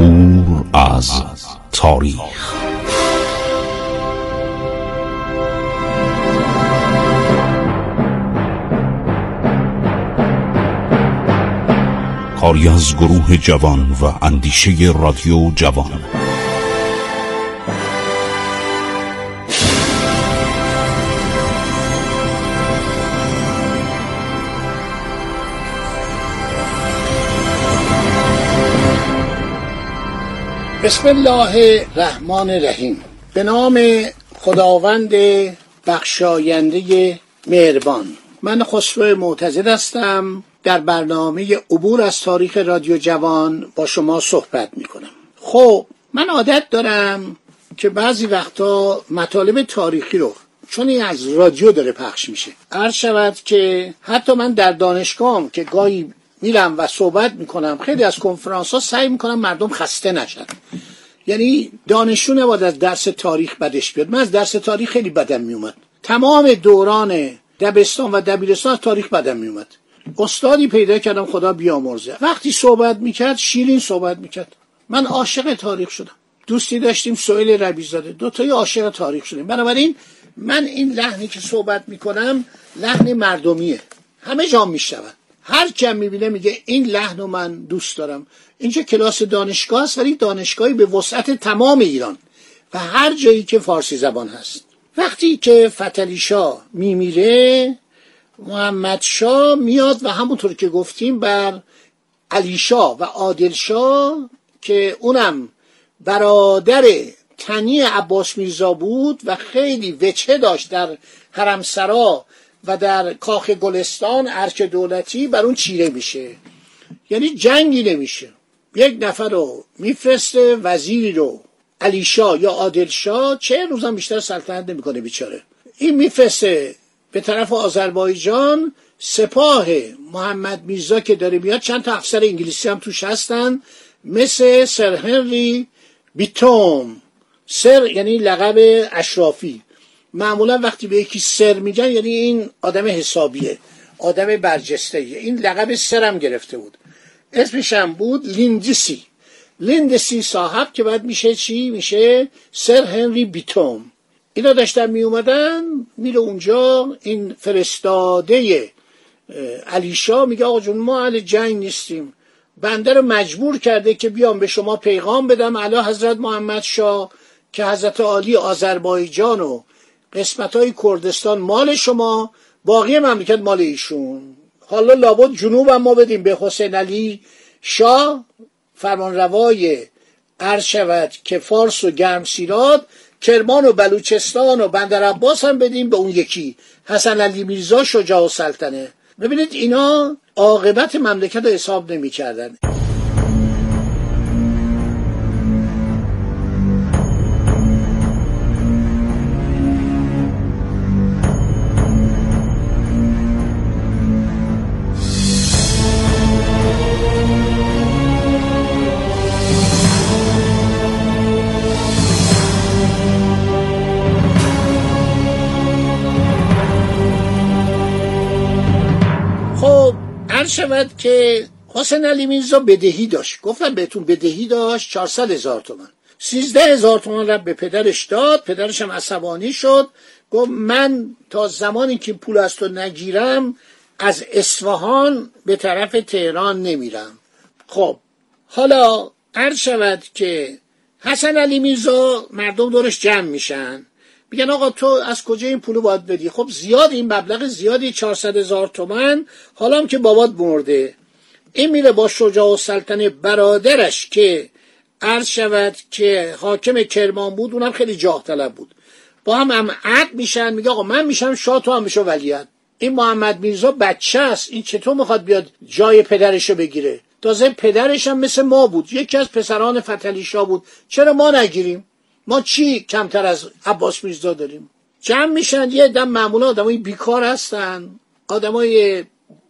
عبور از تاریخ. کاری از گروه جوان و اندیشه رادیو جوان. بسم الله الرحمن الرحیم. به نام خداوند بخشاینده مهربان. من خسرو معتزدی هستم، در برنامه عبور از تاریخ رادیو جوان با شما صحبت میکنم. خب من عادت دارم که بعضی وقتا مطالب تاریخی رو چون از رادیو داره پخش میشه، عرض شود که حتی من در دانشگاهم که گاهی میرم و صحبت میکنم، خیلی از کنفرانس ها سعی میکنم مردم خسته نشن. یعنی دانشجو نباید از درس تاریخ بدش بیاد. من از درس تاریخ خیلی بدم میومد، تمام دوران دبستان و دبیرستان تاریخ بدم میومد. استادی پیدا کردم، خدا بیامرزه، وقتی صحبت میکرد شیرین صحبت میکرد، من عاشق تاریخ شدم. دوستی داشتیم سؤیل ربی زاده، دوتایی عاشق تاریخ شدیم. بنابراین من این لحنی که صحبت میکنم لحن مردمیه، همه جا میشنوند، هر کی میبینه میگه این لحن رو من دوست دارم. اینجا کلاس دانشگاه است، ولی دانشگاهی به وسعت تمام ایران و هر جایی که فارسی زبان هست. وقتی که فتحعلی شاه میمیره، محمد شاه میاد و همونطور که گفتیم بر علی شاه و عادل شاه که اونم برادر تنی عباس میرزا بود و خیلی وجه داشت در حرمسرا و در کاخ گلستان ارک دولتی، بر اون چیره میشه. یعنی جنگی نمیشه، یک نفر رو میفرسته، وزیری رو، علی شاه یا عادل شاه 40 روزم بیشتر سلطنت نمیکنه بیچاره، این میفرسته به طرف آذربایجان. سپاه محمد میزا که داره میاد، چند تا افسر انگلیسی هم توش هستن، مثل سر هنری بیتوم. سر یعنی لقب اشرافی، معمولا وقتی به یکی سر میگن یعنی این آدم حسابیه، آدم برجستهیه. این لقب سرم گرفته بود، اسمش هم بود لیندزی. لیندزی صاحب که بعد میشه چی؟ میشه سر هنری بیتوم. اینا داشتن می اومدن، میره اونجا، این فرستاده علی شاه میگه آقا جون ما اهل جنگ نیستیم، بنده رو مجبور کرده که بیام به شما پیغام بدم اعلی حضرت محمد شاه که حضرت عالی آذربایجان و قسمت‌های کردستان مال شما، باقی مملکت مال ایشون. حالا لابد جنوب هم ما بدیم به حسین علی شا، فرمانروای عرض شود که فارس و گرمسیراد، کرمان و بلوچستان و بندرعباس هم بدیم به اون یکی حسن علی میرزا شجاع السلطنه. ببینید اینا عاقبت مملکت رو حساب نمی کردن. شود که حسین علی میرزا بدهی داشت، گفتم بهتون بدهی داشت 400,000 تومان. 13,000 تومان را به پدرش داد، پدرش هم عصبانی شد، گفت من تا زمانی که پول از تو نگیرم از اصفهان به طرف تهران نمیرم. خب حالا عرض شود که حسن علی میرزا مردم دورش جمع میشن، میگن آقا تو از کجا این پولو باید بدی؟ خب زیاد، این مبلغ زیادی، 400,000 تومان، حالا هم که بابات مرده. این میره با شجاع السلطنه برادرش که عرض شود که حاکم کرمان بود، اونم خیلی جاه طلب بود، با هم عقد میشن، میگه آقا من میشم شاه، تو هم میشو ولیعهد. این محمد میرزا بچه است، این چطور میخواد بیاد جای پدرشو بگیره؟ تازه پدرش هم مثل ما بود، یکی از پسران فتحعلی شاه بود، چرا ما نگیریم؟ ما چی کمتر از عباس میرزا داریم؟ جمع میشن، یه دم معمولا آدمای بیکار هستن، آدمای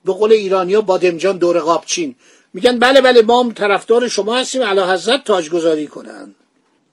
به قول ایرانیا بادمجان دور قاپچین، میگن بله بله ما هم طرفدار شما هستیم، اعلی حضرت تاجگذاری کنن.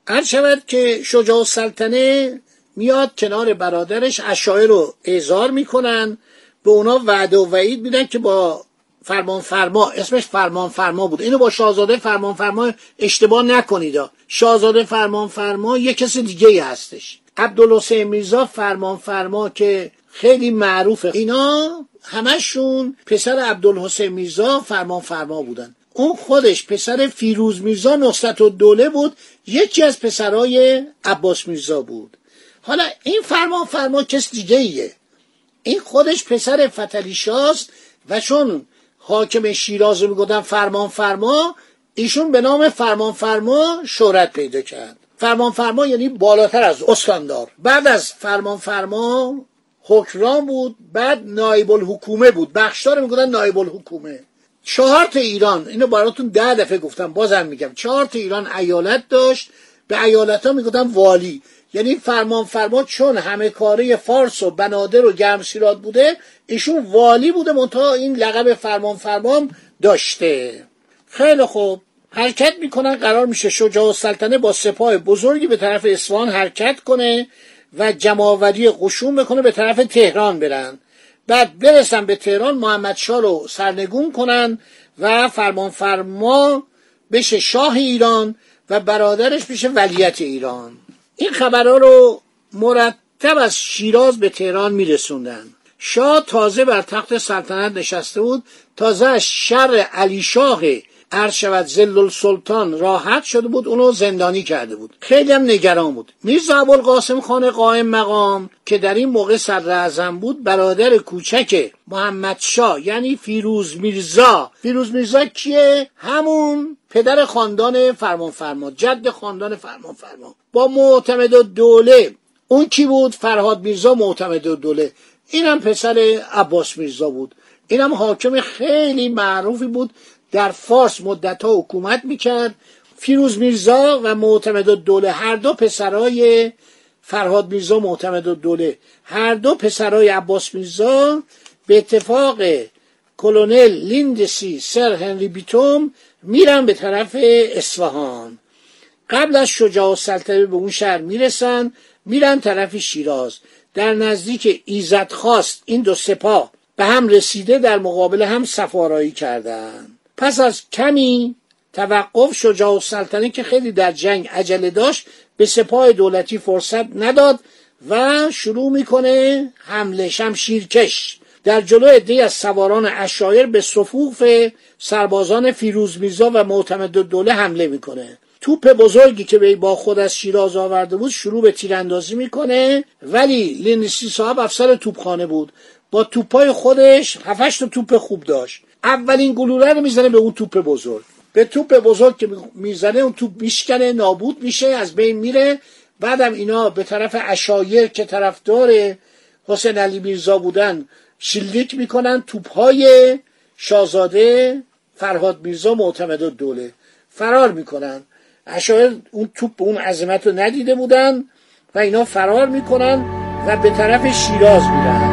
عرض شود که شجاع السلطنه میاد کنار برادرش، عشایر رو اعزار میکنن، به اونا وعده و وعید میدن که با فرمانفرما، اسمش فرمانفرما بود، اینو با شاهزاده فرمانفرما اشتباه نکنید، شاهزاده فرمانفرما یه کسی دیگه هستش. عبدالحسیمیزا فرمانفرما که خیلی معروفه، اینا همشون پسر عبدالحسیمیزا فرمانفرما بودن. اون خودش پسر فیروز میرزا نصرتالدوله بود، یکی از پسرای عباس میرزا بود. حالا این فرمانفرما کس دیگه ایه، این خودش پسر فتحعلی شاست و چون حاکم شیراز رو میگفتن فرمانفرما، ایشون به نام فرمانفرما شهرت پیدا کرد. فرمانفرما یعنی بالاتر از استاندار. بعد از فرمانفرما حکمران بود، بعد نایب الحکومه بود، بخشدار میگفتن نایب الحکومه. 4 ایران، اینو براتون 10 دفعه گفتم بازم میگم، 4 ایران ایالت داشت، به ایالت ها میگفتن والی. یعنی فرمانفرما چون همه کاره فارس و بنادر و گرمسیراد بوده، ایشون والی بوده، منتها این لقب فرمانفرما هم داشته. خیلی خوب، حرکت میکنن، قرار میشه شجاع السلطنه با سپاه بزرگی به طرف اصفهان حرکت کنه و جمع‌آوری قشون بکنه به طرف تهران برن. بعد برسن به تهران، محمد شاه رو سرنگون کنن و فرمانفرما بشه شاه ایران و برادرش بشه ولیت ایران. این خبرها رو مرتب از شیراز به تهران میرسوندن. شاه تازه بر تخت سلطنت نشسته بود، تازه از شر علی شاه عرشوت زل السلطان راحت شده بود، اونو زندانی کرده بود، خیلی هم نگران بود. میرزا ابوالقاسم خان قائم مقام که در این موقع صدر اعظم بود، برادر کوچک محمد شاه یعنی فیروز میرزا. فیروز میرزا کیه؟ همون پدر خاندان فرمانفرما، جد خاندان فرمانفرما. با معتمدالدوله، اون کی بود؟ فرهاد میرزا معتمدالدوله، این هم پسر عباس میرزا بود، این هم حاکم خیلی معروفی بود، در فارس مدت‌ها حکومت میکرد. فیروز میرزا و معتمدالدوله هر دو پسرای فرهاد میرزا معتمدالدوله، هر دو پسرای عباس میرزا، به اتفاق کلنل لیندزی سر هنری بیتوم میرن به طرف اصفهان. قبل از شجاع السلطنه به اون شهر میرسن، میرن طرف شیراز. در نزدیک ایزدخواست این دو سپاه به هم رسیده، در مقابل هم صف آرایی کردن. پس از کمی توقف، شجاع السلطنه که خیلی در جنگ عجله داشت به سپاه دولتی فرصت نداد و شروع میکنه حمله شمشیرکش. در جلو عده‌ای از سواران عشایر به صفوف سربازان فیروز میرزا و معتمدالدوله حمله میکنه. توپ بزرگی که وی با خود از شیراز آورده بود شروع به تیراندازی میکنه، ولی لیندزی صاحب افسر توپخانه بود، با توپای خودش 7-8 توپ خوب داشت. اولین گلوله رو میزنه به اون توپ بزرگ، به توپ بزرگ که میزنه اون توپ میشکنه، نابود میشه، از بین میره. بعدم اینا به طرف عشایر که طرفدار حسین علی میرزا بودن شلیک میکنن، توپهای شاهزاده فرهاد میرزا معتمدالدوله، فرار میکنن. عشایر اون توپ به اون عظمت رو ندیده بودن و اینا فرار میکنن و به طرف شیراز میرن.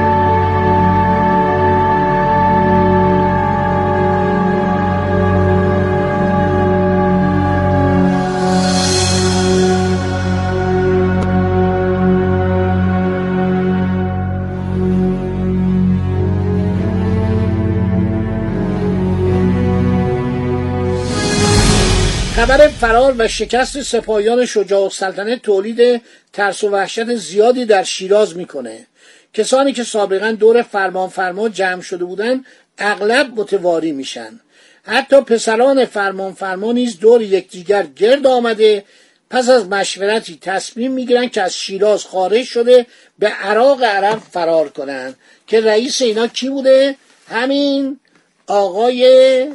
خبر فرار و شکست سپاهیان شجاع السلطنه تولید ترس و وحشت زیادی در شیراز میکنه. کسانی که سابقا دور فرمانفرما جمع شده بودند اغلب متواری میشن. حتی پسران فرمانفرما نیز دور یکدیگر گرد آمده، پس از مشورتی تصمیم میگیرن که از شیراز خارج شده به عراق عرب فرار کنن، که رئیس اینا کی بوده؟ همین آقای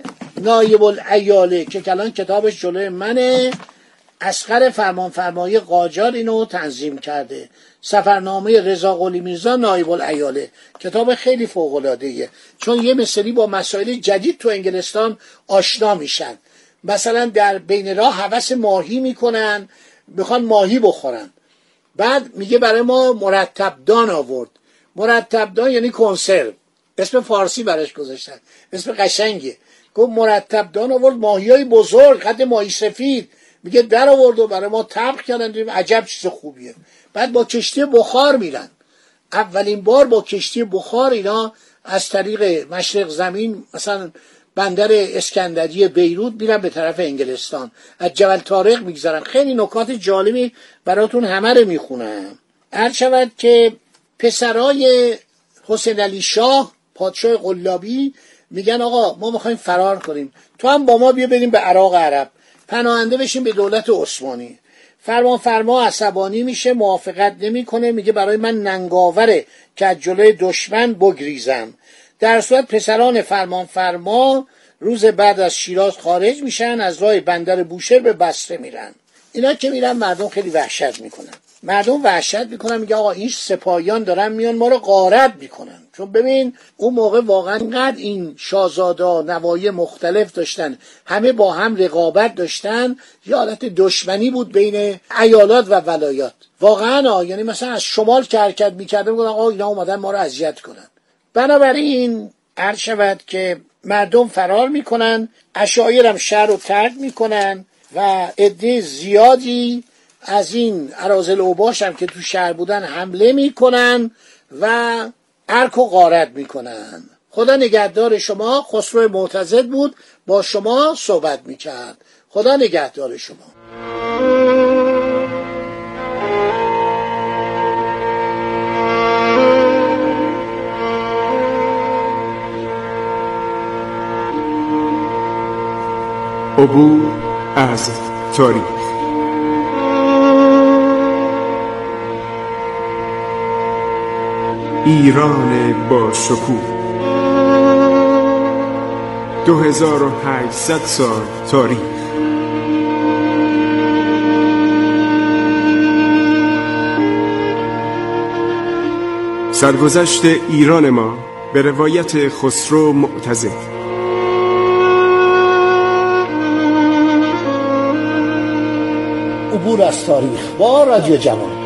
نایب العیاله که الان کتابش جلوی منه، اصغر فرمانفرمای قاجار اینو تنظیم کرده، سفرنامه رضا قلی میرزا نایب العیاله. کتاب خیلی فوق العاده‌ایه، چون یه مسئله با مسائل جدید تو انگلستان آشنا میشن. مثلا در بین راه هوس ماهی میکنن، میخوان ماهی بخورن، بعد میگه برای ما مرتبدان آورد. مرتبدان یعنی کنسرو، اسم فارسی براش گذاشتن، اسم قشنگیه. گفت مرتبدان آورد ماهیای بزرگ قد ماهی سفید، میگه در آورد و برای ما طبخ کردن، عجب چیز خوبیه. بعد با کشتی بخار میرن، اولین بار با کشتی بخار اینا از طریق مشرق زمین مثلا بندر اسکندریه بیروت میرن به طرف انگلستان، از جبل طارق میگذرن. خیلی نکات جالبی براتون همه رو میخونم. عرض شود که پسرای حسین علی شاه پادشاه قلابی میگن آقا ما میخوایم فرار کنیم، تو هم با ما بیا بریم به عراق عرب، پناهنده بشیم به دولت عثمانی. فرمانفرما عصبانی میشه، موافقت نمیکنه، میگه برای من ننگاوره که از جلوی دشمن بگریزم. در صورت پسران فرمانفرما روز بعد از شیراز خارج میشن، از راه بندر بوشهر به بصره میرن. اینا که میرن مردم خیلی وحشت میکنن، میگه آقا این سپاهیان دارن میان ما رو غارت میکنن. چون ببین اون موقع واقعا قد این شاهزادا نوای مختلف داشتن، همه با هم رقابت داشتن، یه حالت دشمنی بود بین ایالات و ولایات واقعا. یعنی مثلا از شمال که حرکت میکردن میگفتن آقا اینا اومدن ما رو اذیت کنن. بنابراین عرض شود که مردم فرار میکنن، اشاعیر هم شهر رو ترک میکنن و عده زیادی از این اراذل اوباش هم که تو شهر بودن حمله میکنن و ارک و غارت میکنن. خدا نگهدار شما. خسرو معتزد بود با شما صحبت میکرد. خدا نگهدار شما. عبور از تاریخ. ایران با شکوه 2800 سال تاریخ. سرگذشت ایران ما به روایت خسرو معتزدی. عبور از تاریخ با رادیو جوان.